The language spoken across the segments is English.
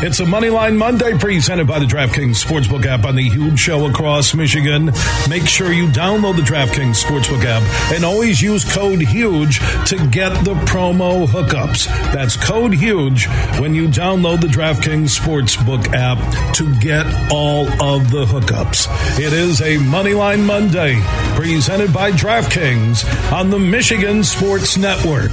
It's a Moneyline Monday presented by the DraftKings Sportsbook app on the Huge Show across Michigan. Make sure you download the DraftKings Sportsbook app and always use code HUGE to get the promo hookups. That's code HUGE when you download the DraftKings Sportsbook app to get all of the hookups. It is a Moneyline Monday presented by DraftKings on the Michigan Sports Network.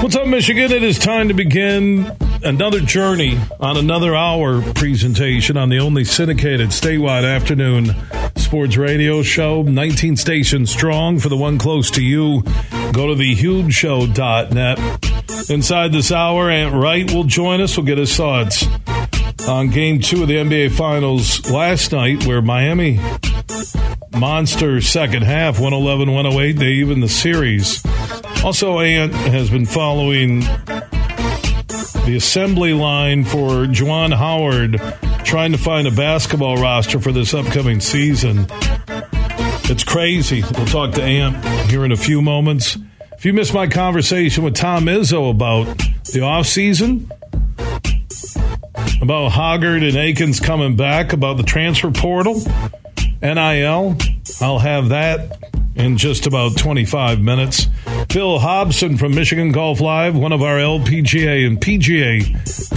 What's up, Michigan? It is time to begin another journey on another hour presentation on the only syndicated statewide afternoon sports radio show, 19 stations strong. For the one close to you, go to thehugeshow.net. Inside this hour, Ant Wright will join us. We'll get his thoughts on Game 2 of the NBA Finals last night, where Miami monster second half, 111-108. They even the series. Also, Ant has been following the assembly line for Juwan Howard, trying to find a basketball roster for this upcoming season. It's crazy. We'll talk to Ant here in a few moments. If you missed my conversation with Tom Izzo about the offseason, about Hoggard and Akins coming back, about the transfer portal, NIL. I'll have that in just about 25 minutes. Phil Hobson from Michigan Golf Live, one of our LPGA and PGA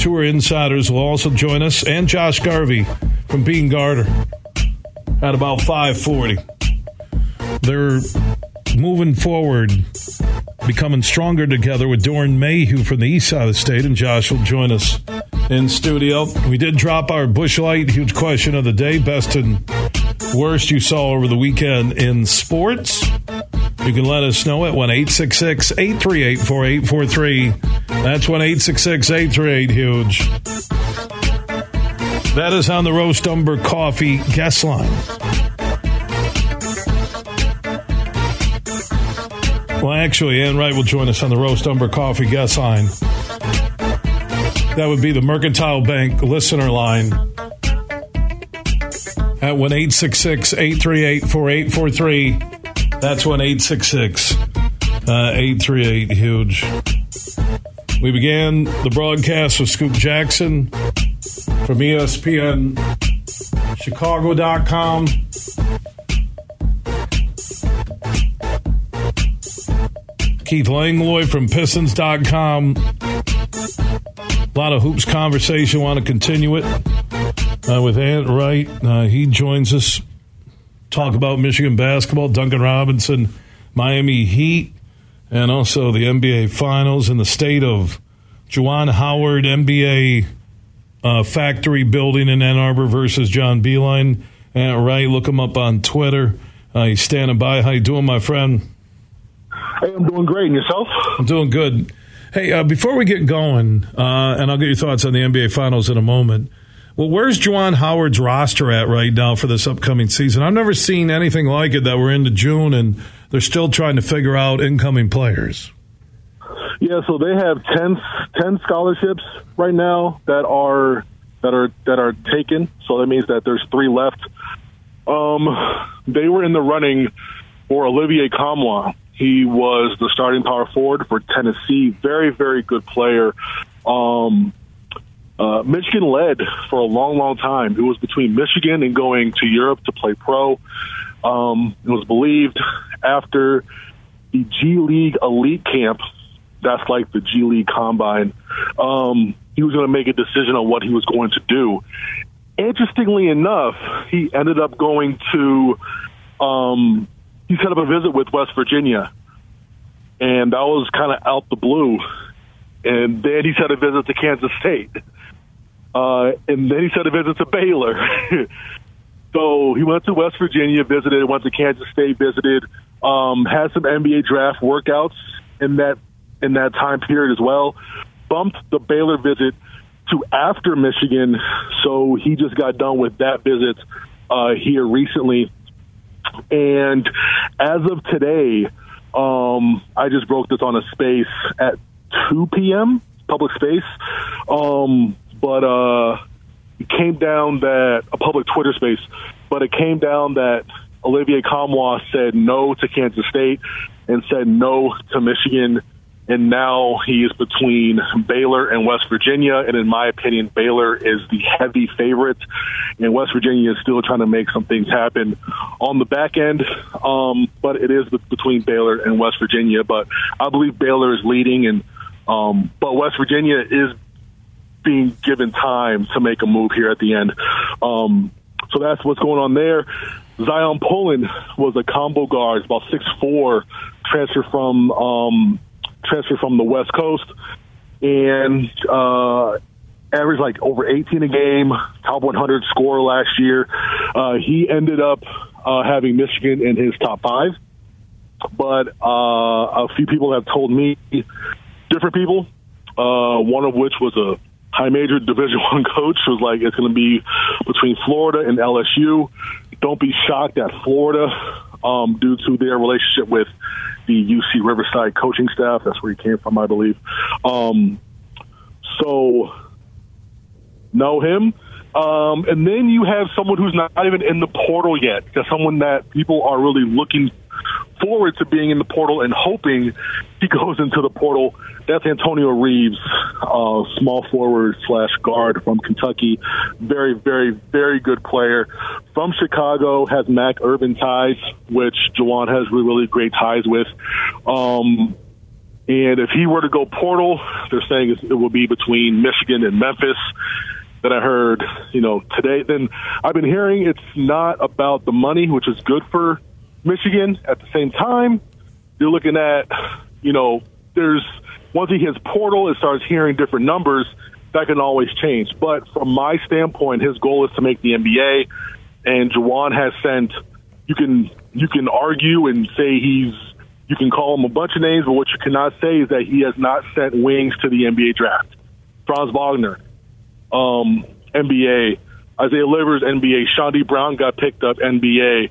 Tour insiders, will also join us. And Josh Garvey from Beene Garter at about 5:40. They're moving forward, becoming stronger together with Doeren Mayhew from the east side of the state, and Josh will join us in studio. We did drop our Bush Light huge question of the day, best and worst you saw over the weekend in sports. You can let us know at 1-866-838-4843. That's 1-866-838-HUGE. That is on the Roast Umber Coffee guest line. Well, actually, Ann Wright will join us on the Roast Umber Coffee guest line. That would be the Mercantile Bank listener line at 1-866-838-4843. That's 1-866-838-HUGE. We began the broadcast with Scoop Jackson from ESPN Chicago.com. Keith Langlois from Pistons.com. A lot of hoops conversation. Want to continue it with Ant Wright. He joins us. Talk about Michigan basketball, Duncan Robinson, Miami Heat, and also the NBA Finals in the state of Juwan Howard, NBA factory building in Ann Arbor versus John Beilein. Ant Wright, look him up on Twitter. He's standing by. How you doing, my friend? Hey, I'm doing great. And yourself? I'm doing good. Hey, before we get going, and I'll get your thoughts on the NBA Finals in a moment, well, where's Juwan Howard's roster at right now for this upcoming season? I've never seen anything like it that we're into June, and they're still trying to figure out incoming players. Yeah, so they have 10 scholarships right now that are taken, so that means that there's 3 left. They were in the running for Olivier Kamwa. He was the starting power forward for Tennessee. Very, very good player. Michigan led for a long, long time. It was between Michigan and going to Europe to play pro. It was believed after the G League Elite Camp, that's like the G League Combine, he was going to make a decision on what he was going to do. Interestingly enough, he ended up going to he set up a visit with West Virginia, and that was kind of out the blue. And then he set a visit to Kansas State. And then he said a visit to Baylor. So he went to West Virginia, visited, went to Kansas State, visited, had some NBA draft workouts in that time period as well. Bumped the Baylor visit to after Michigan, so he just got done with that visit here recently. And as of today, I just broke this on a space at 2 p.m., public space. It came down that a public Twitter space, but it came down that Olivier Kamwa said no to Kansas State and said no to Michigan. And now he is between Baylor and West Virginia. And in my opinion, Baylor is the heavy favorite. And West Virginia is still trying to make some things happen on the back end. But it is between Baylor and West Virginia. But I believe Baylor is leading. But West Virginia is being given time to make a move here at the end. So that's what's going on there. Zion Poland was a combo guard, about 6'4", transfer from the West Coast, and averaged like over 18 a game, top 100 scorer last year. He ended up having Michigan in his top five, but a few people have told me, different people, one of which was a high major Division I coach, was like, it's going to be between Florida and LSU. Don't be shocked at Florida due to their relationship with the UC Riverside coaching staff. That's where he came from, I believe. So, know him. And then you have someone who's not even in the portal yet, someone that people are really looking forward to being in the portal and hoping he goes into the portal. That's Antonio Reeves, small forward / guard from Kentucky. Very, very, very good player. From Chicago, has Mac Urban ties, which Juwan has really, really great ties with. And if he were to go portal, they're saying it will be between Michigan and Memphis that I heard, today. Then I've been hearing it's not about the money, which is good for Michigan. At the same time, you're looking at, there's once he hits portal and starts hearing different numbers, that can always change. But from my standpoint, his goal is to make the NBA, and Juwan has sent, you can argue and say you can call him a bunch of names, but what you cannot say is that he has not sent wings to the NBA draft. Franz Wagner, NBA. Isaiah Livers, NBA. Shawnee Brown got picked up, NBA.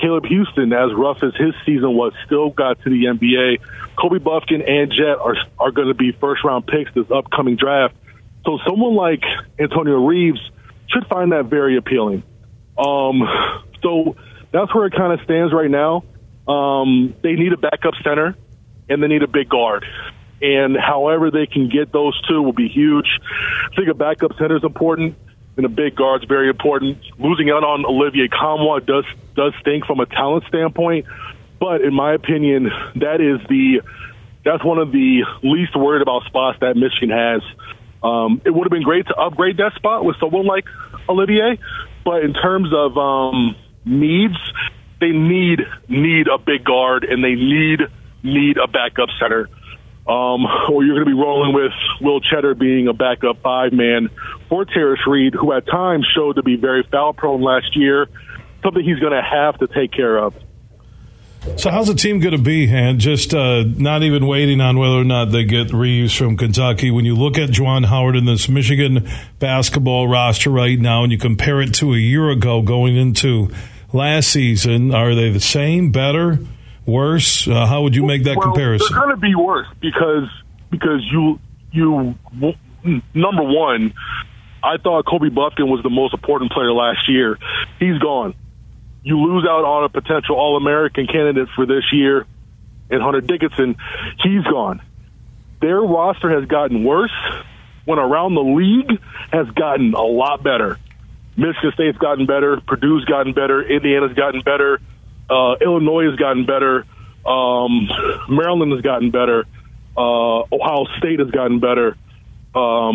Caleb Houston, as rough as his season was, still got to the NBA. Kobe Bufkin and Jet are going to be first-round picks this upcoming draft. So someone like Antonio Reeves should find that very appealing. So that's where it kind of stands right now. They need a backup center, and they need a big guard. And however they can get those two will be huge. I think a backup center is important. And a big guard's very important. Losing out on Olivier Kamwa does stink from a talent standpoint, but in my opinion, that's one of the least worried about spots that Michigan has. It would have been great to upgrade that spot with someone like Olivier, but in terms of needs, they need a big guard and they need a backup center. Or you're going to be rolling with Will Cheddar being a backup five-man for Terrace Reed, who at times showed to be very foul-prone last year, something he's going to have to take care of. So how's the team going to be, Han? Just not even waiting on whether or not they get Reeves from Kentucky. When you look at Juwan Howard in this Michigan basketball roster right now and you compare it to a year ago going into last season, are they the same, better? Worse? How would you make that comparison? They're going to be worse because you number one, I thought Kobe Bufkin was the most important player last year. He's gone. You lose out on a potential All-American candidate for this year, and Hunter Dickinson, he's gone. Their roster has gotten worse when around the league has gotten a lot better. Michigan State's gotten better. Purdue's gotten better. Indiana's gotten better. Illinois has gotten better. Maryland has gotten better. Ohio State has gotten better. So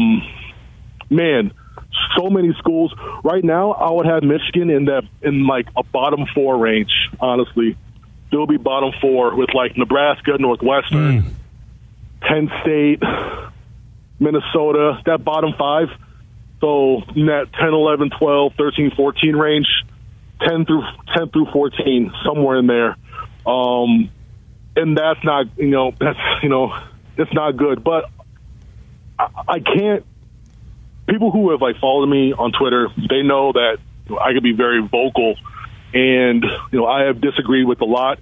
many schools. Right now, I would have Michigan in like a bottom four range, honestly. They'll be bottom four with like Nebraska, Northwestern, Penn State, Minnesota, that bottom five. So in that 10, 11, 12, 13, 14 range, 10 through 14, somewhere in there. And that's not, it's not good. But I can't. People who have followed me on Twitter, they know that I could be very vocal, and I have disagreed with a lot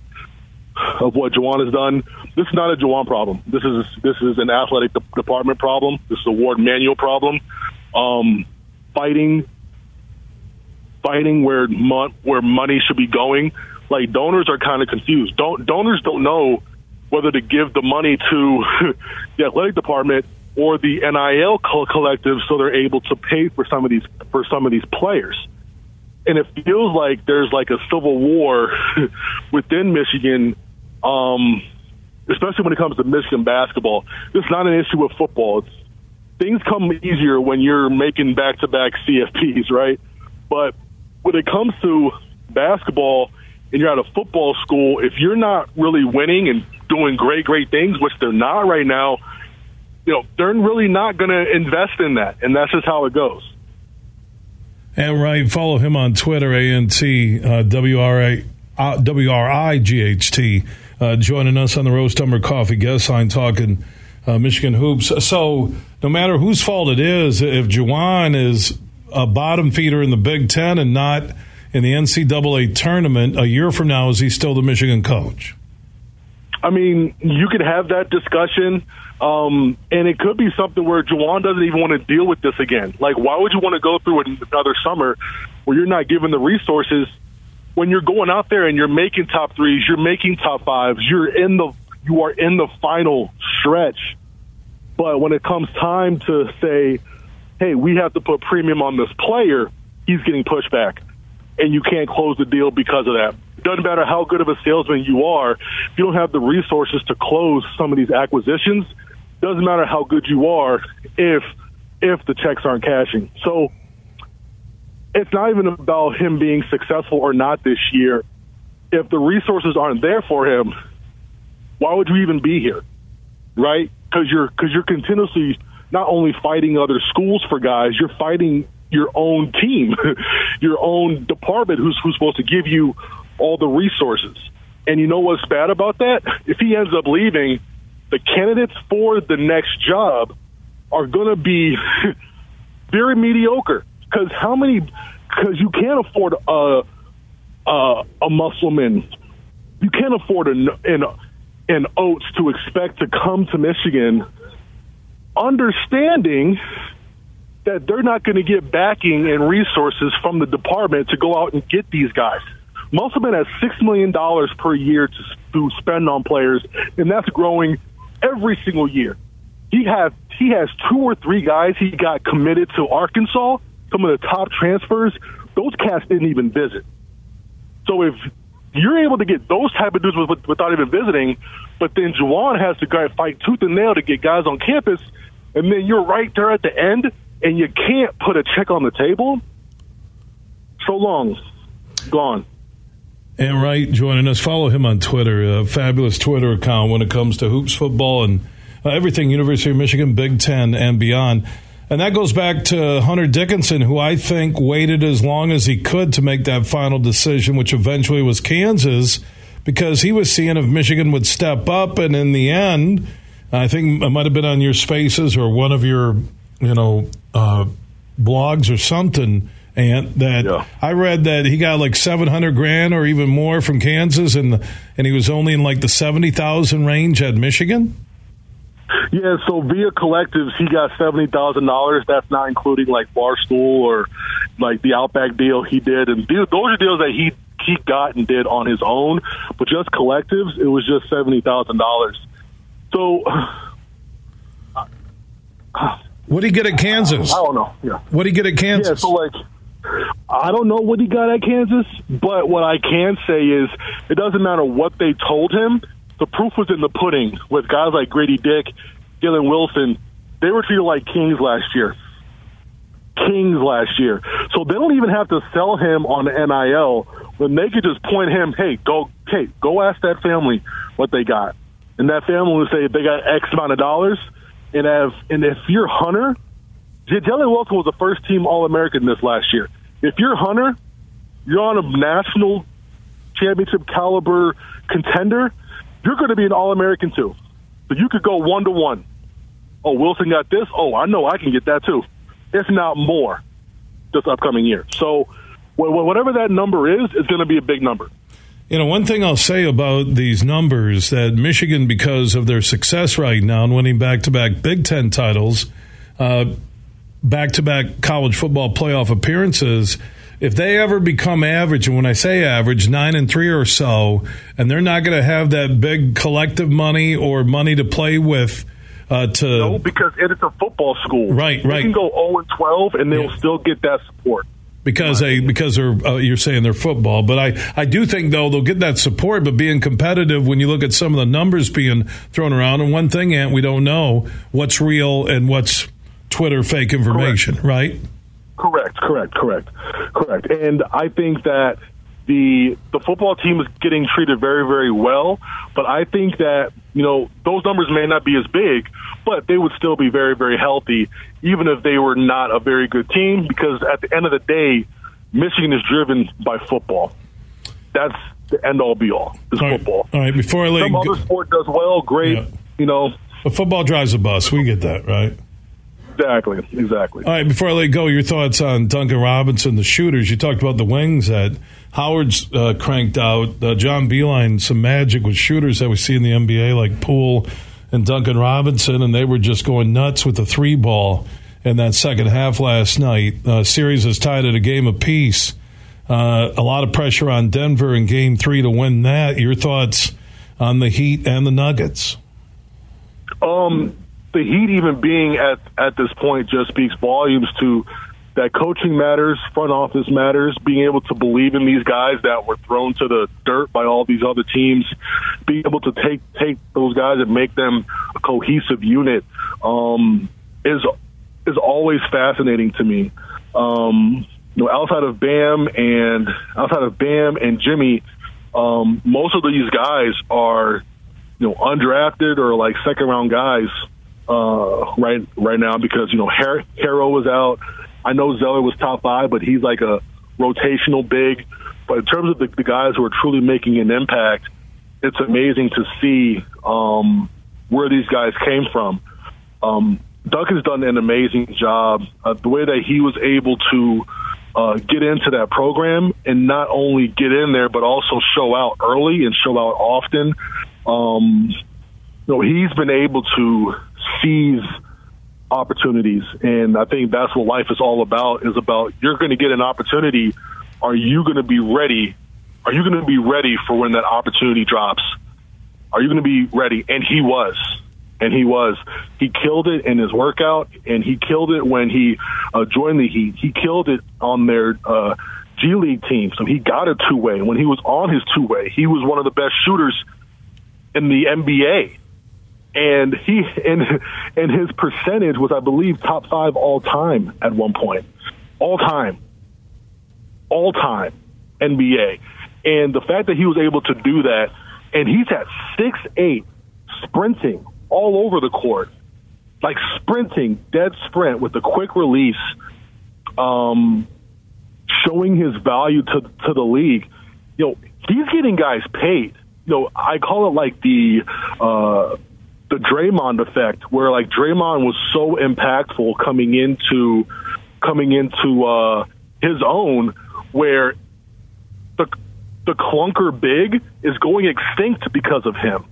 of what Juwan has done. This is not a Juwan problem. This is an athletic department problem. This is a Ward Manual problem. Fighting where money should be going. Donors are kind of confused. Donors don't know whether to give the money to the athletic department or the NIL collective, so they're able to pay for some of these players. And it feels like there's a civil war within Michigan, especially when it comes to Michigan basketball. It's not an issue with football. Things come easier when you're making back-to-back CFPs, right? But when it comes to basketball and you're at a football school, if you're not really winning and doing great things, which they're not right now, they're really not going to invest in that. And that's just how it goes. Ant Wright, follow him on Twitter, ANTWRIGHT, joining us on the Roast Umber Coffee guest line talking Michigan hoops. So no matter whose fault it is, if Juwan is a bottom feeder in the Big Ten and not in the NCAA tournament, a year from now, is he still the Michigan coach? I mean, you could have that discussion, and it could be something where Juwan doesn't even want to deal with this again. Why would you want to go through another summer where you're not given the resources when you're going out there and you're making top threes, you're making top fives, you are in the final stretch. But when it comes time to say, hey, we have to put premium on this player, he's getting pushback, and you can't close the deal because of that. Doesn't matter how good of a salesman you are, if you don't have the resources to close some of these acquisitions, doesn't matter how good you are if the checks aren't cashing. So it's not even about him being successful or not this year. If the resources aren't there for him, why would you even be here, right? Because you're continuously not only fighting other schools for guys, you're fighting your own team, your own department who's supposed to give you all the resources. And you know what's bad about that? If he ends up leaving, the candidates for the next job are going to be very mediocre. Because you can't afford a Musselman. You can't afford an Oates to expect to come to Michigan, understanding that they're not going to get backing and resources from the department to go out and get these guys. Musselman has $6 million per year to spend on players, and that's growing every single year. He has two or three guys he got committed to Arkansas, some of the top transfers. Those cats didn't even visit. So if you're able to get those type of dudes without even visiting, but then Juwan has to fight tooth and nail to get guys on campus, and then you're right there at the end, and you can't put a check on the table, so long, gone. Ant Wright joining us. Follow him on Twitter, a fabulous Twitter account when it comes to hoops, football, and everything University of Michigan, Big Ten, and beyond. And that goes back to Hunter Dickinson, who I think waited as long as he could to make that final decision, which eventually was Kansas, because he was seeing if Michigan would step up. And in the end, I think it might have been on your Spaces or one of your blogs or something, and that I read that he got $700,000 or even more from Kansas, and he was only in the 70,000 range at Michigan. Yeah, so via collectives, he got $70,000. That's not including Barstool or the Outback deal he did, and those are deals that he got and did on his own. But just collectives, it was just $70,000. So. What did he get at Kansas? I don't know. Yeah. What did he get at Kansas? Yeah, so I don't know what he got at Kansas, but what I can say is it doesn't matter what they told him. The proof was in the pudding with guys like Grady Dick, Dylan Wilson. They were treated like kings last year. So they don't even have to sell him on NIL when they could just point him, hey, go ask that family what they got. And that family will say they got X amount of dollars. And if you're Hunter, Jalen Wilson was a first-team All-American this last year. If you're Hunter, you're on a national championship caliber contender, you're going to be an All-American too. So you could go 1-to-1. Oh, Wilson got this. Oh, I know I can get that too, if not more, this upcoming year. So whatever that number is, it's going to be a big number. You know, one thing I'll say about these numbers that Michigan, because of their success right now and winning back-to-back Big Ten titles, back-to-back college football playoff appearances, if they ever become average, and when I say average, 9-3 or so, and they're not going to have that big collective money or money to play with. No, because it's a football school. Right. They can go 0-12, and they'll still get that support. Because you're saying they're football. But I do think, though, they'll get that support, but being competitive when you look at some of the numbers being thrown around. And one thing, Ant, we don't know what's real and what's Twitter fake information, right? Correct. And I think that the football team is getting treated very, very well. But I think that, you know, those numbers may not be as big, but they would still be very, very healthy, even if they were not a very good team, because at the end of the day, Michigan is driven by football. That's the end-all, be-all, is football. All right, before I let you go. Some other sport does well, great, you know. But football drives a bus. We get that, right? Exactly. All right, before I let you go, your thoughts on Duncan Robinson, the shooters. You talked about the wings that Howard's cranked out. John Beilein, some magic with shooters that we see in the NBA, like Poole and Duncan Robinson, and they were just going nuts with the three ball in that second half last night. Series is tied at a game apiece. A lot of pressure on Denver in Game 3 to win that. Your thoughts on the Heat and the Nuggets? The Heat even being at this point just speaks volumes to that coaching matters, front office matters, being able to believe in these guys that were thrown to the dirt by all these other teams, being able to take those guys and make them a cohesive unit is always fascinating to me. You know, outside of Bam and Jimmy, most of these guys are, you know, undrafted or like second round guys. Right now, because, you know, Harrow was out. I know Zeller was top 5, but he's like a rotational big. But in terms of the guys who are truly making an impact, it's amazing to see where these guys came from. Duncan's done an amazing job. The way that he was able to get into that program and not only get in there, but also show out early and show out often. You know, he's been able to seize opportunities, and I think that's what life is all about, is about you're going to get an opportunity. Are you going to be ready? Are you going to be ready for when that opportunity drops? Are you going to be ready? And he was. He killed it in his workout, and he killed it when he joined the Heat. He killed it on their G League team, so he got a two-way. When he was on his two-way, he was one of the best shooters in the NBA. And his percentage was, I believe, top 5 all time at one point. All time NBA. And the fact that he was able to do that, and he's at 6'8", sprinting all over the court, like sprinting, dead sprint with a quick release, showing his value to the league. You know, he's getting guys paid. You know, I call it like the Draymond effect, where like Draymond was so impactful coming into his own, where the clunker big is going extinct because of him,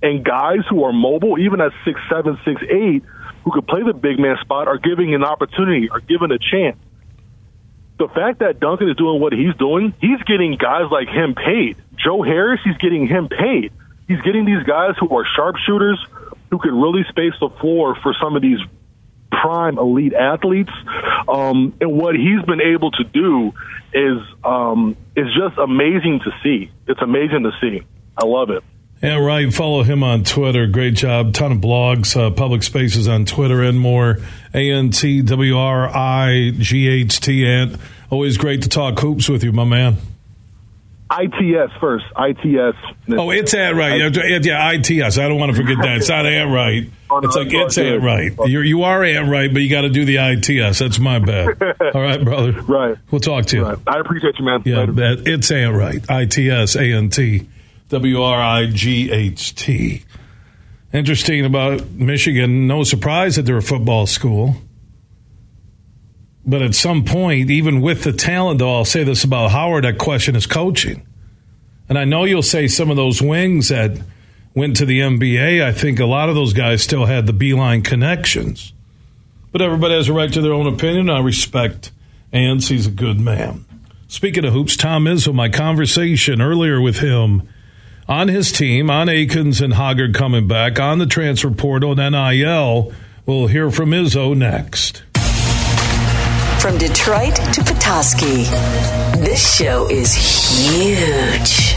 and guys who are mobile, even at 6'7", 6'8", who could play the big man spot, are giving an opportunity, are given a chance. The fact that Duncan is doing what he's doing, he's getting guys like him paid. Joe Harris, he's getting him paid. He's getting these guys who are sharpshooters, who can really space the floor for some of these prime elite athletes. And what he's been able to do is just amazing to see. It's amazing to see. I love it. Yeah, right. Follow him on Twitter. Great job. Ton of blogs, public spaces on Twitter and more. ANTWRIGHT. Always great to talk hoops with you, my man. ITS first. ITS. Oh, it's Ant Wright. Yeah, ITS. I don't want to forget that. It's not Ant Wright. It's like, it's Ant Wright. You are Ant Wright, but you got to do the ITS. That's my bad. All right, brother. Right. We'll talk to you. Right. I appreciate you, man. Yeah, it's Ant Wright. ITS, ANT, WRIGHT. Interesting about Michigan. No surprise that they're a football school. But at some point, even with the talent, though, I'll say this about Howard, I question his coaching. And I know you'll say some of those wings that went to the NBA, I think a lot of those guys still had the Beilein connections. But everybody has a right to their own opinion. I respect Ants. He's a good man. Speaking of hoops, Tom Izzo, my conversation earlier with him on his team, on Akins and Hoggard coming back, on the transfer portal and NIL, we'll hear from Izzo next. From Detroit to Petoskey, this show is huge.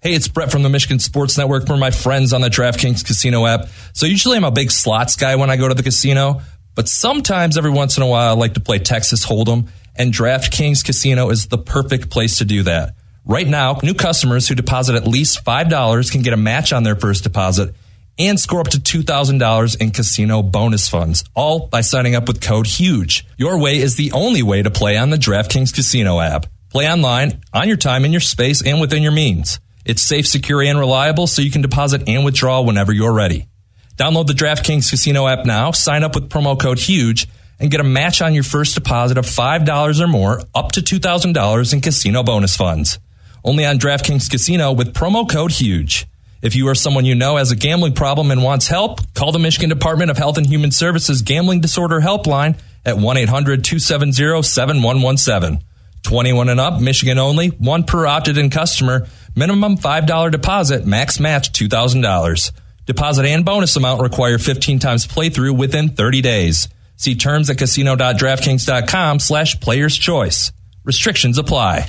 Hey, it's Brett from the Michigan Sports Network for my friends on the DraftKings Casino app. So usually I'm a big slots guy when I go to the casino, but sometimes every once in a while I like to play Texas Hold'em, and DraftKings Casino is the perfect place to do that. Right now, new customers who deposit at least $5 can get a match on their first deposit and score up to $2,000 in casino bonus funds, all by signing up with code HUGE. Your way is the only way to play on the DraftKings Casino app. Play online, on your time, in your space, and within your means. It's safe, secure, and reliable, so you can deposit and withdraw whenever you're ready. Download the DraftKings Casino app now, sign up with promo code HUGE, and get a match on your first deposit of $5 or more, up to $2,000 in casino bonus funds. Only on DraftKings Casino with promo code HUGE. If you or someone you know has a gambling problem and wants help, call the Michigan Department of Health and Human Services Gambling Disorder Helpline at 1-800-270-7117. 21 and up, Michigan only, one per opted-in customer, minimum $5 deposit, max match $2,000. Deposit and bonus amount require 15 times playthrough within 30 days. See terms at casino.draftkings.com/players choice. Restrictions apply.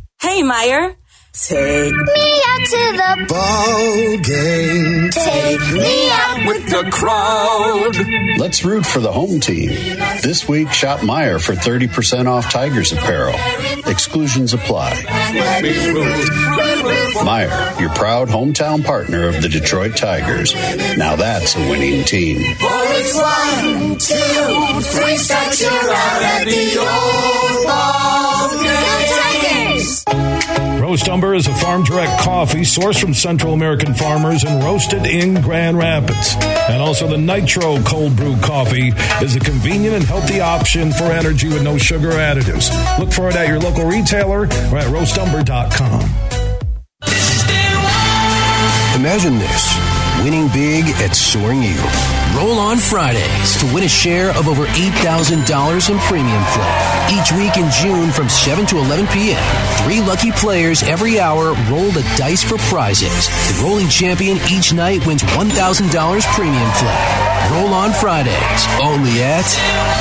Hey, Meijer. Take me out to the ball game. Take me out with the crowd. Let's root for the home team. This week, shop Meijer for 30% off Tigers apparel. Exclusions apply. Meijer, your proud hometown partner of the Detroit Tigers. Now that's a winning team. Boys, 1, 2, 3, start your out at the old ball game. Roast Umber is a farm direct coffee sourced from Central American farmers and roasted in Grand Rapids. And also the Nitro cold brew coffee is a convenient and healthy option for energy with no sugar additives. Look for it at your local retailer or at roastumber.com. Imagine this. Winning big at Soaring Eagle. Roll on Fridays to win a share of over $8,000 in premium play. Each week in June from 7 to 11 p.m., three lucky players every hour roll the dice for prizes. The rolling champion each night wins $1,000 premium play. Roll on Fridays, only at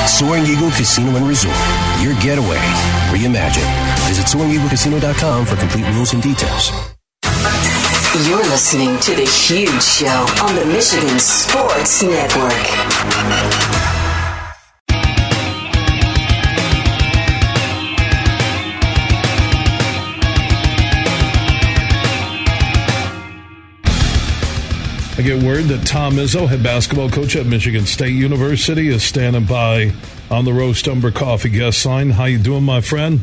Soaring Eagle Casino and Resort. Your getaway, reimagined. Visit SoaringEagleCasino.com for complete rules and details. You're listening to The Huge Show on the Michigan Sports Network. I get word that Tom Izzo, head basketball coach at Michigan State University, is standing by on the Roast Umber Coffee guest line. How you doing, my friend?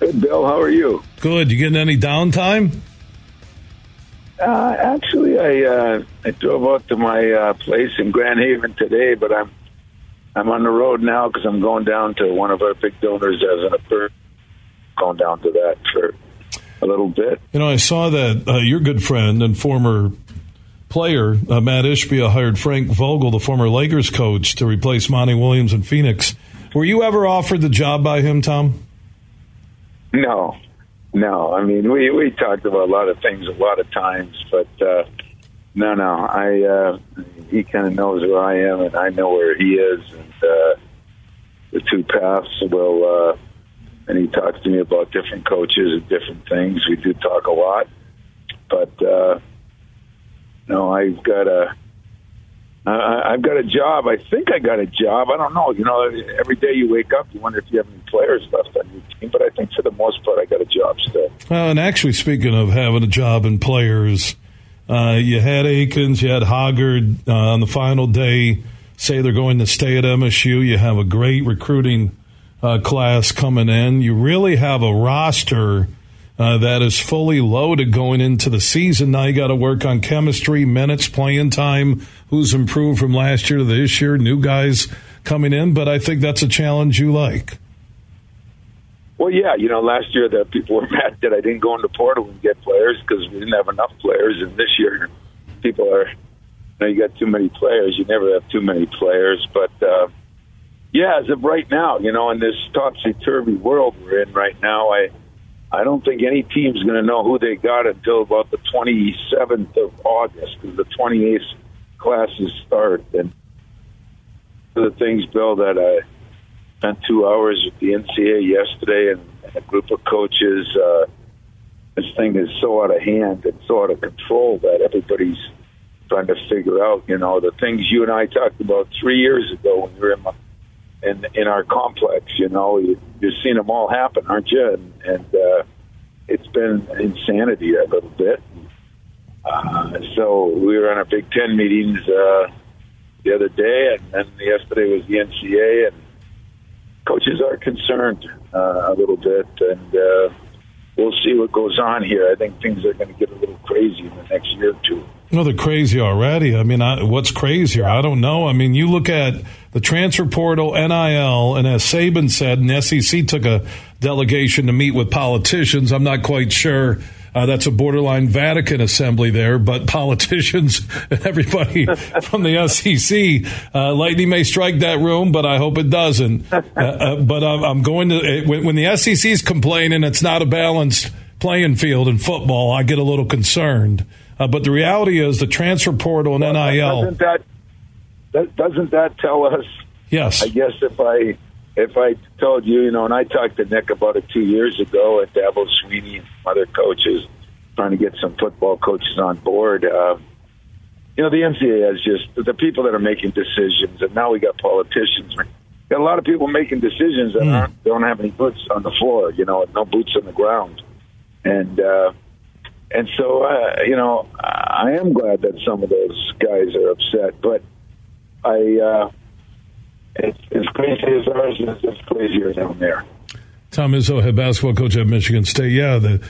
Hey, Bill. How are you? Good. You getting any downtime? Actually, I drove out to my place in Grand Haven today, but I'm on the road now because I'm going down to one of our big donors as an appearance. Going down to that for a little bit. You know, I saw that your good friend and former player, Matt Ishbia, hired Frank Vogel, the former Lakers coach, to replace Monty Williams in Phoenix. Were you ever offered the job by him, Tom? No. I mean, we talked about a lot of things a lot of times, but no. He kind of knows where I am, and I know where he is, and the two paths will. And he talks to me about different coaches and different things. We do talk a lot, but I've got a job. I think I got a job. I don't know. You know, every day you wake up, you wonder if you have any players left on your team. But I think for the most part, I got a job still. And actually, speaking of having a job and players, you had Akins, you had Hoggard on the final day. Say they're going to stay at MSU. You have a great recruiting class coming in. You really have a roster that is fully loaded going into the season. Now you got to work on chemistry, minutes, playing time, who's improved from last year to this year, new guys coming in. But I think that's a challenge you like. Well, yeah, you know, last year that people were mad that I didn't go into portal and get players because we didn't have enough players. And this year, people are, you know, you got too many players. You never have too many players, but. Yeah, as of right now, you know, in this topsy-turvy world we're in right now, I don't think any team's going to know who they got until about the 27th of August, because the 28th classes start. And one of the things, Bill, that I spent 2 hours with the NCAA yesterday and a group of coaches, this thing is so out of hand and so out of control that everybody's trying to figure out, you know, the things you and I talked about 3 years ago when we were in our complex, you know, you're seeing them all happen, aren't you? And it's been insanity a little bit. So we were on our Big Ten meetings the other day, and then yesterday was the NCAA, and coaches are concerned a little bit, and we'll see what goes on here. I think things are going to get a little crazy in the next year or two. Well, they're crazy already. I mean, what's crazier? I don't know. I mean, you look at the transfer portal, NIL, and as Saban said, and the SEC took a delegation to meet with politicians. I'm not quite sure. That's a borderline Vatican assembly there, but politicians and everybody from the SEC, lightning may strike that room, but I hope it doesn't. But I'm going to, when the SEC is complaining it's not a balanced playing field in football, I get a little concerned. But the reality is the transfer portal and NIL. Doesn't that tell us? Yes. I guess if I told you, you know, and I talked to Nick about it 2 years ago at Dabo Sweeney and other coaches trying to get some football coaches on board. You know, the NCAA is just the people that are making decisions, and now we got politicians. We got a lot of people making decisions that don't have any boots on the floor. You know, no boots on the ground, And so, you know, I am glad that some of those guys are upset, but it's as crazy as ours is, it's crazier down there. Tom Izzo, head basketball coach at Michigan State. Yeah,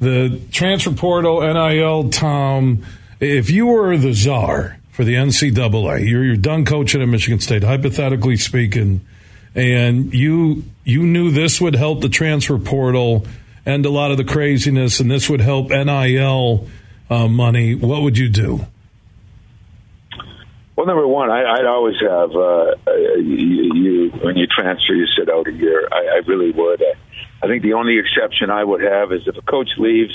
the transfer portal, NIL, Tom, if you were the czar for the NCAA, you're done coaching at Michigan State, hypothetically speaking, and you knew this would help the transfer portal and a lot of the craziness, and this would help NIL money, what would you do? Well, number one, I'd always have when you transfer, you sit out a year. I really would. I think the only exception I would have is if a coach leaves,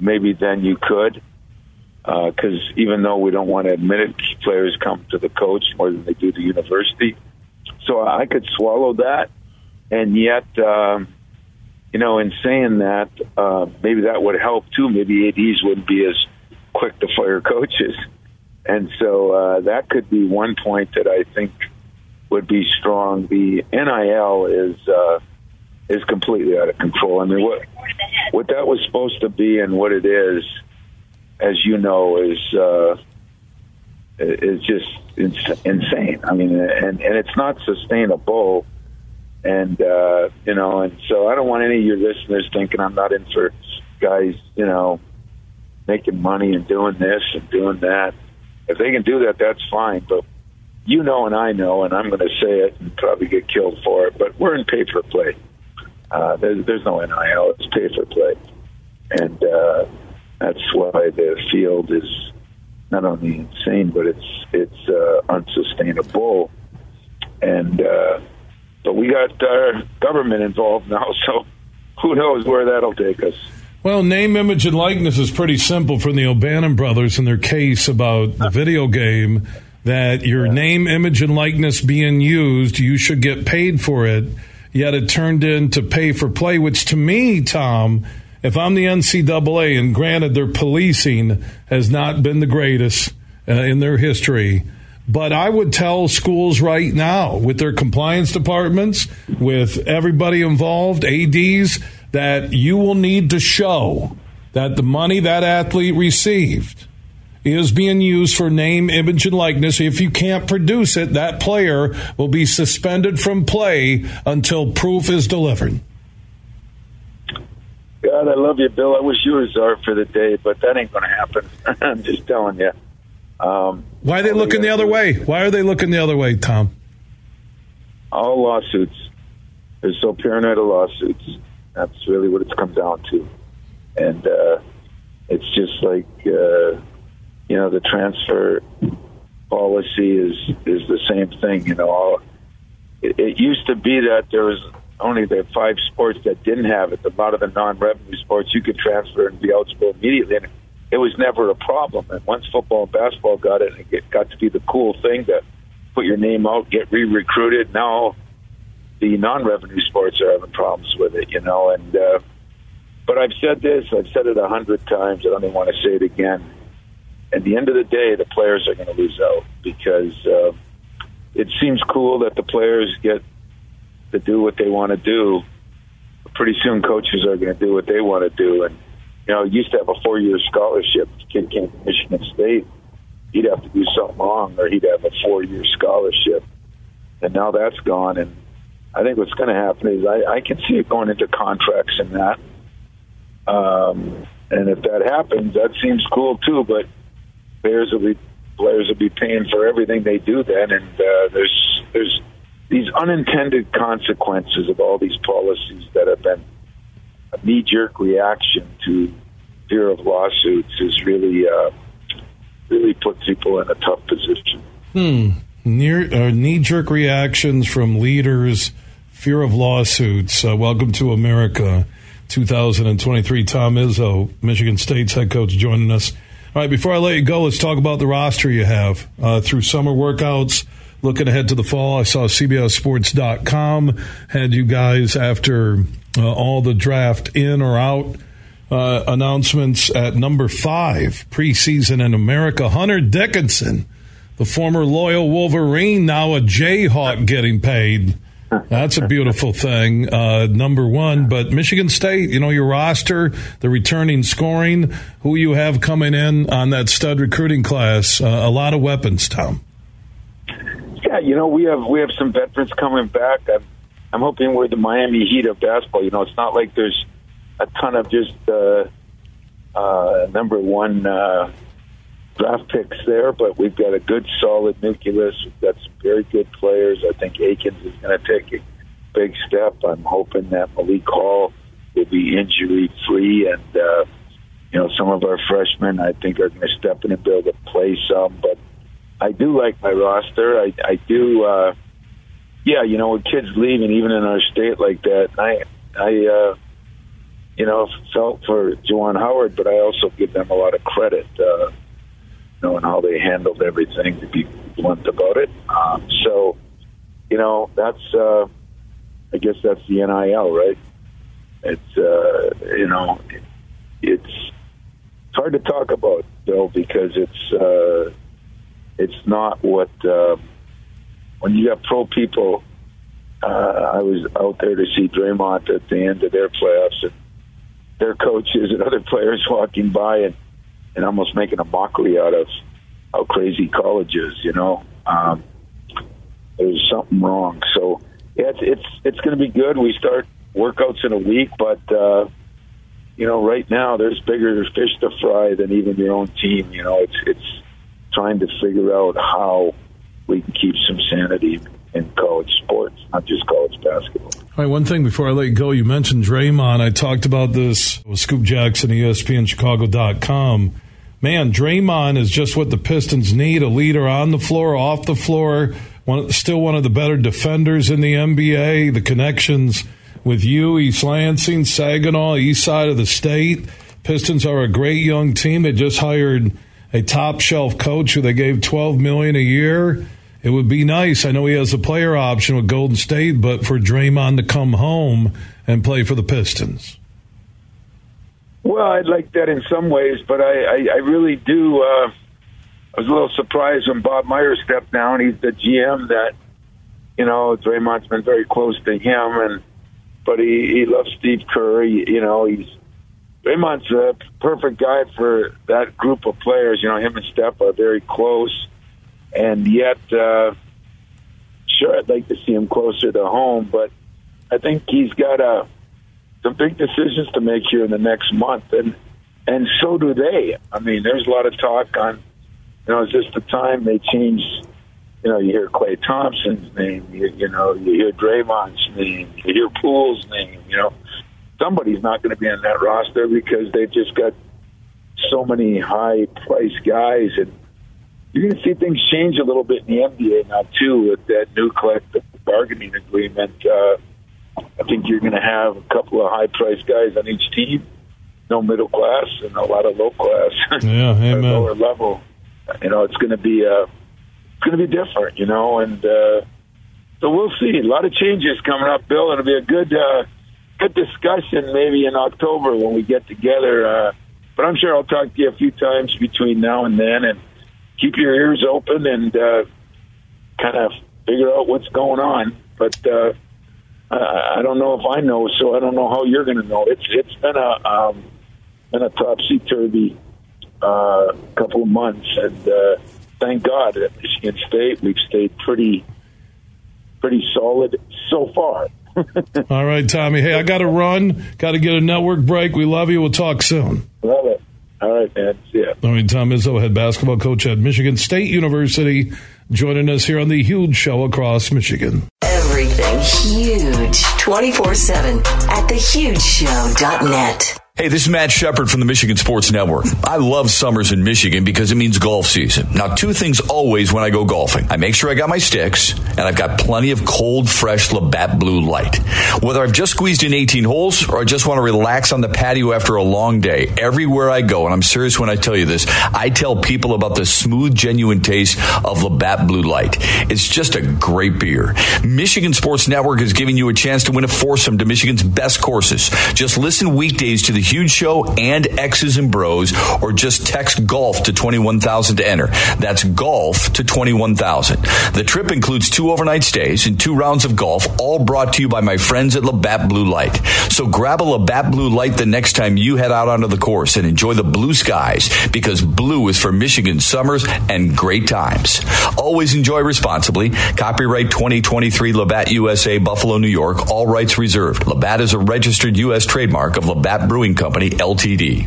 maybe then you could, because even though we don't want to admit it, players come to the coach more than they do the university. So I could swallow that, and yet... you know, in saying that, maybe that would help too. Maybe ADs wouldn't be as quick to fire coaches. And so that could be one point that I think would be strong. The NIL is completely out of control. I mean, what that was supposed to be and what it is, as you know, is just insane. I mean, and it's not sustainable. And, you know, and so I don't want any of your listeners thinking I'm not in for guys, you know, making money and doing this and doing that. If they can do that, that's fine. But you know, and I know, and I'm going to say it and probably get killed for it, but we're in pay for play. There's no NIL, it's pay for play. And that's why the field is not only insane, but it's unsustainable. And, but we got our government involved now, so who knows where that'll take us. Well, name, image, and likeness is pretty simple from the O'Bannon brothers in their case about the video game, that your name, image, and likeness being used, you should get paid for it, yet it turned into pay for play, which to me, Tom, if I'm the NCAA, and granted their policing has not been the greatest in their history, but I would tell schools right now, with their compliance departments, with everybody involved, ADs, that you will need to show that the money that athlete received is being used for name, image, and likeness. If you can't produce it, that player will be suspended from play until proof is delivered. God, I love you, Bill. I wish you were czar for the day, but that ain't going to happen. I'm just telling you. Why are they looking the other way? Why are they looking the other way, Tom? All lawsuits. They're so paranoid of lawsuits. That's really what it's come down to. And it's just like, you know, the transfer policy is the same thing. You know, it used to be that there was only the 5 sports that didn't have it. A lot of the non-revenue sports, you could transfer and be eligible immediately. And it was never a problem. And once football and basketball got it, it got to be the cool thing to put your name out, get re-recruited. Now the non-revenue sports are having problems with it, you know. And but I've said this, I've said it 100 times. I don't even want to say it again. At the end of the day, the players are going to lose out because it seems cool that the players get to do what they want to do. Pretty soon, coaches are going to do what they want to do. And you know, you used to have a 4-year scholarship. If a kid came to Michigan State, he'd have to do something wrong, or he'd have a 4-year scholarship. And now that's gone. And I think what's going to happen is I can see it going into contracts and that. And if that happens, that seems cool too. But players will be paying for everything they do then, and there's these unintended consequences of all these policies that have been a knee-jerk reaction to fear of lawsuits is really really put people in a tough position. Knee-jerk reactions from leaders, fear of lawsuits. Welcome to America 2023. Tom Izzo, Michigan State's head coach, joining us. All right, before I let you go, let's talk about the roster you have through summer workouts. Looking ahead to the fall, I saw CBSSports.com had you guys after all the draft in or out announcements at number 5, preseason in America. Hunter Dickinson, the former loyal Wolverine, now a Jayhawk, getting paid. That's a beautiful thing, number 1. But Michigan State, you know, your roster, the returning scoring, who you have coming in on that stud recruiting class, a lot of weapons, Tom. Yeah, you know, we have some veterans coming back. I'm hoping we're the Miami Heat of basketball. You know, it's not like there's a ton of just number 1 draft picks there, but we've got a good, solid nucleus. We've got some very good players. I think Akins is going to take a big step. I'm hoping that Malik Hall will be injury-free, and you know, some of our freshmen, I think, are going to step in and be able to play some. But I do like my roster. I do. Yeah, you know, with kids leaving, even in our state like that, I you know, felt for Juwan Howard, but I also give them a lot of credit. And how they handled everything, to be blunt about it. So, you know, that's, I guess that's the NIL, right? It's, you know, it's hard to talk about, Bill, because it's not what, when you got pro people, I was out there to see Draymond at the end of their playoffs, and their coaches and other players walking by and almost making a mockery out of how crazy college is, you know. There's something wrong. So, yeah, it's going to be good. We start workouts in a week, but, you know, right now there's bigger fish to fry than even your own team. You know, it's trying to figure out how we can keep some sanity in college sports, not just college basketball. All right, one thing before I let you go, you mentioned Draymond. I talked about this with Scoop Jackson, ESPNChicago.com. Man, Draymond is just what the Pistons need, a leader on the floor, off the floor, still one of the better defenders in the NBA, the connections with you, East Lansing, Saginaw, east side of the state. Pistons are a great young team. They just hired a top-shelf coach who they gave $12 million a year. It would be nice. I know he has a player option with Golden State, but for Draymond to come home and play for the Pistons. Well, I'd like that in some ways, but I really do. I was a little surprised when Bob Meijer stepped down. He's the GM that, you know, Draymond's been very close to him, but he loves Steve Kerr. You know, Draymond's a perfect guy for that group of players. You know, him and Steph are very close, and yet, sure, I'd like to see him closer to home, but I think he's got some big decisions to make here in the next month, and so do they. I mean, there's a lot of talk on, you know, is this the time they change? You know, you hear Klay Thompson's name, you hear Draymond's name, you hear Poole's name, you know. Somebody's not going to be on that roster because they've just got so many high-priced guys. And you're going to see things change a little bit in the NBA now, too, with that new collective bargaining agreement. I think you're going to have a couple of high-priced guys on each team, no middle class and a lot of low class, yeah, hey, lower level. You know, it's going to be different, you know, and so we'll see. A lot of changes coming up, Bill. It'll be a good discussion maybe in October when we get together. But I'm sure I'll talk to you a few times between now and then, and keep your ears open and kind of figure out what's going on. But I don't know if I know, so I don't know how you're going to know. It's been a topsy-turvy couple of months, and thank God at Michigan State we've stayed pretty solid so far. All right, Tommy. Hey, I got to run. Got to get a network break. We love you. We'll talk soon. Love it. All right, man. See ya. I mean, Tom Izzo, head basketball coach at Michigan State University, joining us here on The Huge Show across Michigan. Everything huge, 24/7 at thehugeshow.net. Hey, this is Matt Shepard from the Michigan Sports Network. I love summers in Michigan because it means golf season. Now, two things always when I go golfing. I make sure I got my sticks, and I've got plenty of cold, fresh Labatt Blue Light. Whether I've just squeezed in 18 holes or I just want to relax on the patio after a long day, everywhere I go, and I'm serious when I tell you this, I tell people about the smooth, genuine taste of Labatt Blue Light. It's just a great beer. Michigan Sports Network is giving you a chance to win a foursome to Michigan's best courses. Just listen weekdays to The Huge Show and X's and Bros, or just text golf to 21,000 to enter. That's golf to 21,000. The trip includes 2 overnight stays and 2 rounds of golf, all brought to you by my friends at Labatt Blue Light. So grab a Labatt Blue Light the next time you head out onto the course and enjoy the blue skies, because blue is for Michigan summers and great times. Always enjoy responsibly. Copyright 2023 Labatt USA, Buffalo, New York. All rights reserved. Labatt is a registered U.S. trademark of Labatt Brewing Company, Ltd.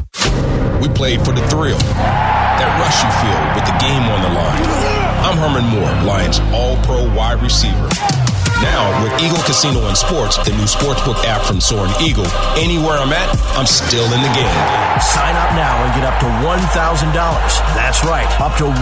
We played for the thrill, that rush you feel with the game on the line. I'm Herman Moore, Lions All-Pro wide receiver. Now, with Eagle Casino and Sports, the new sportsbook app from Soaring Eagle, anywhere I'm at, I'm still in the game. Sign up now and get up to $1,000. That's right, up to $1,000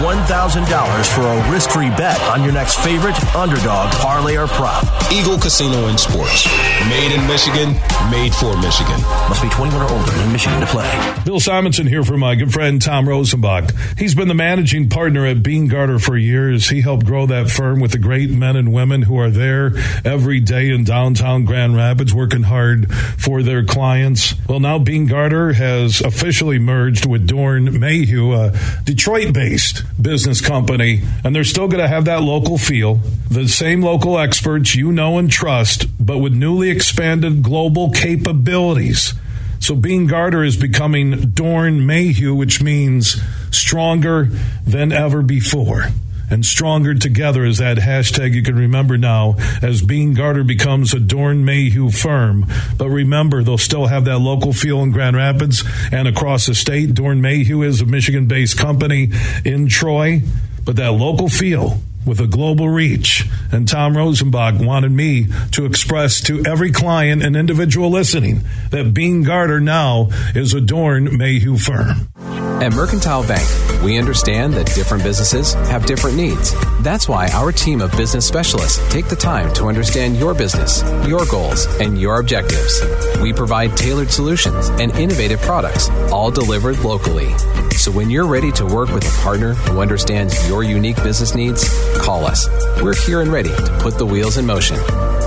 for a risk-free bet on your next favorite, underdog, parlay, or prop. Eagle Casino and Sports. Made in Michigan, made for Michigan. Must be 21 or older in Michigan to play. Bill Simonson here for my good friend Tom Rosenbach. He's been the managing partner at Beene Garter for years. He helped grow that firm with the great men and women who are there every day in downtown Grand Rapids, working hard for their clients. Well, now Beene Garter has officially merged with Doeren Mayhew, a Detroit-based business company, and they're still going to have that local feel, the same local experts you know and trust, but with newly expanded global capabilities. So Beene Garter is becoming Doeren Mayhew, which means stronger than ever before. And stronger together is that hashtag you can remember now, as Beene Garter becomes a Doeren Mayhew firm. But remember, they'll still have that local feel in Grand Rapids and across the state. Doeren Mayhew is a Michigan-based company in Troy, but that local feel with a global reach. And Tom Rosenbach wanted me to express to every client and individual listening that Beene Garter now is a Doeren Mayhew firm. At Mercantile Bank, we understand that different businesses have different needs. That's why our team of business specialists take the time to understand your business, your goals, and your objectives. We provide tailored solutions and innovative products, all delivered locally. So when you're ready to work with a partner who understands your unique business needs, call us. We're here and ready to put the wheels in motion.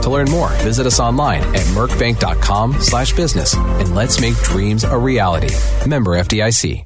To learn more, visit us online at mercbank.com/business, and let's make dreams a reality. Member FDIC.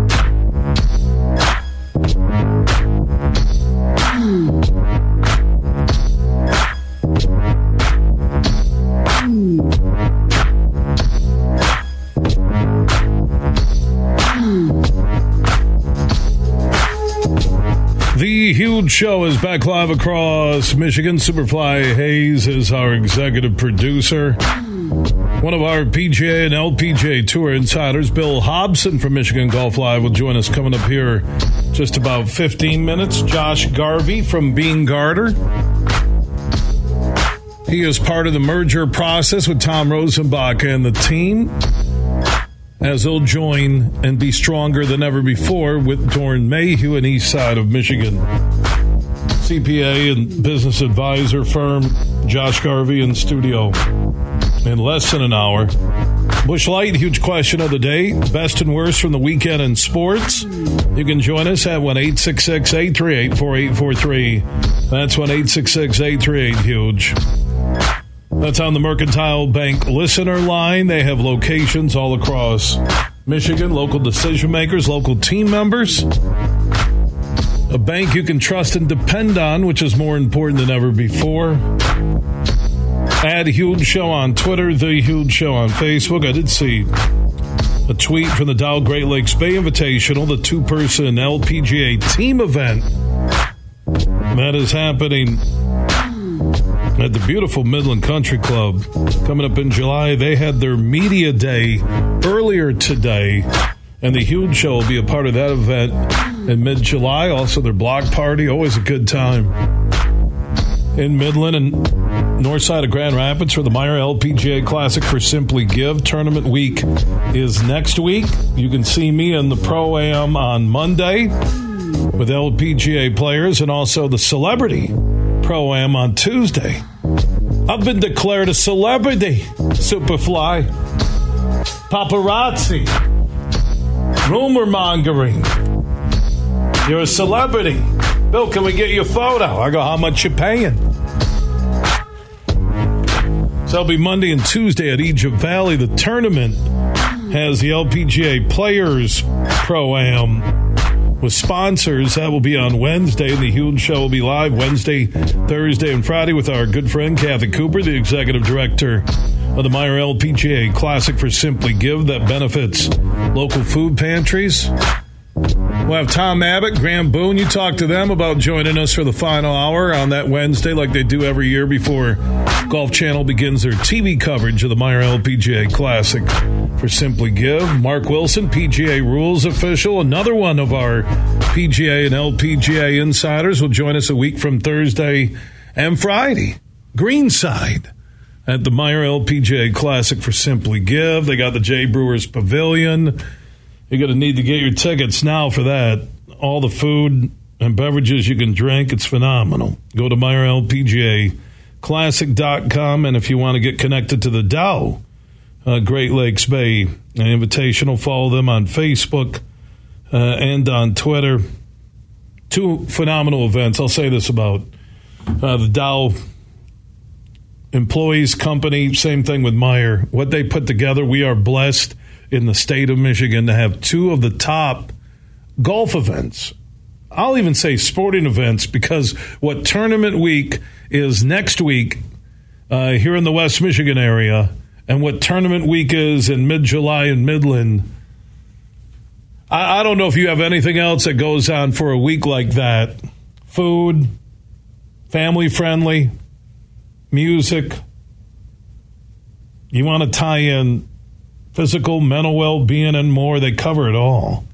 The Huge Show is back live across Michigan. Superfly Hayes is our executive producer. One of our PGA and LPGA Tour insiders, Phil Hobson from Michigan Golf Live, will join us coming up here just about 15 minutes. Josh Garvey from Beene Garter. He is part of the merger process with Tom Rosenbach and the team, as they'll join and be stronger than ever before with Doeren Mayhew, an east side of Michigan CPA and business advisor firm. Josh Garvey in studio in less than an hour. Busch Light, huge question of the day. Best and worst from the weekend in sports. You can join us at 1-866-838-4843. That's 1-866-838-HUGE. That's on the Mercantile Bank listener line. They have locations all across Michigan, local decision makers, local team members. A bank you can trust and depend on, which is more important than ever before. Add Huge Show on Twitter, The Huge Show on Facebook. I did see a tweet from the Dow Great Lakes Bay Invitational, the two-person LPGA team event that is happening at the beautiful Midland Country Club coming up in July. They had their media day earlier today, and the Huge Show will be a part of that event in mid-July. Also, their block party, always a good time in Midland and north side of Grand Rapids for the Meijer LPGA Classic for Simply Give. Tournament week is next week. You can see me in the Pro-Am on Monday with LPGA players and also the Celebrity Pro-Am on Tuesday. I've been declared a celebrity, Superfly. Paparazzi. Rumor mongering. You're a celebrity. Bill, can we get your photo? I go, how much you paying? So it'll be Monday and Tuesday at Egypt Valley. The tournament has the LPGA Players Pro-Am with sponsors. That will be on Wednesday. The Huge Show will be live Wednesday, Thursday, and Friday with our good friend Kathy Cooper, the executive director of the Meijer LPGA Classic for Simply Give that benefits local food pantries. We'll have Tom Abbott, Graham Boone. You talk to them about joining us for the final hour on that Wednesday like they do every year before Golf Channel begins their TV coverage of the Meijer LPGA Classic for Simply Give. Mark Wilson, PGA Rules official, another one of our PGA and LPGA insiders, will join us a week from Thursday and Friday, Greenside, at the Meijer LPGA Classic for Simply Give. They got the Jay Brewers Pavilion. You're going to need to get your tickets now for that. All the food and beverages you can drink, it's phenomenal. Go to MeijerLPGAClassic.com, and if you want to get connected to the Dow Great Lakes Bay Invitational, follow them on Facebook and on Twitter. Two phenomenal events. I'll say this about the Dow employees, company, same thing with Meijer. What they put together, we are blessed in the state of Michigan to have two of the top golf events. I'll even say sporting events, because what tournament week is next week here in the West Michigan area, and what tournament week is in mid-July in Midland, I don't know if you have anything else that goes on for a week like that. Food, family-friendly, music. You want to tie in physical, mental well-being, and more. They cover it all.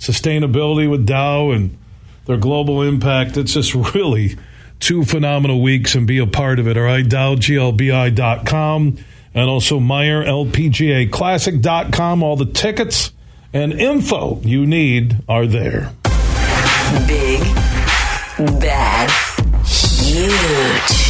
Sustainability with Dow and their global impact. It's just really two phenomenal weeks and be a part of it. All right, DowGLBI.com and also Meijer LPGA Classic.com. All the tickets and info you need are there. Big, bad, huge.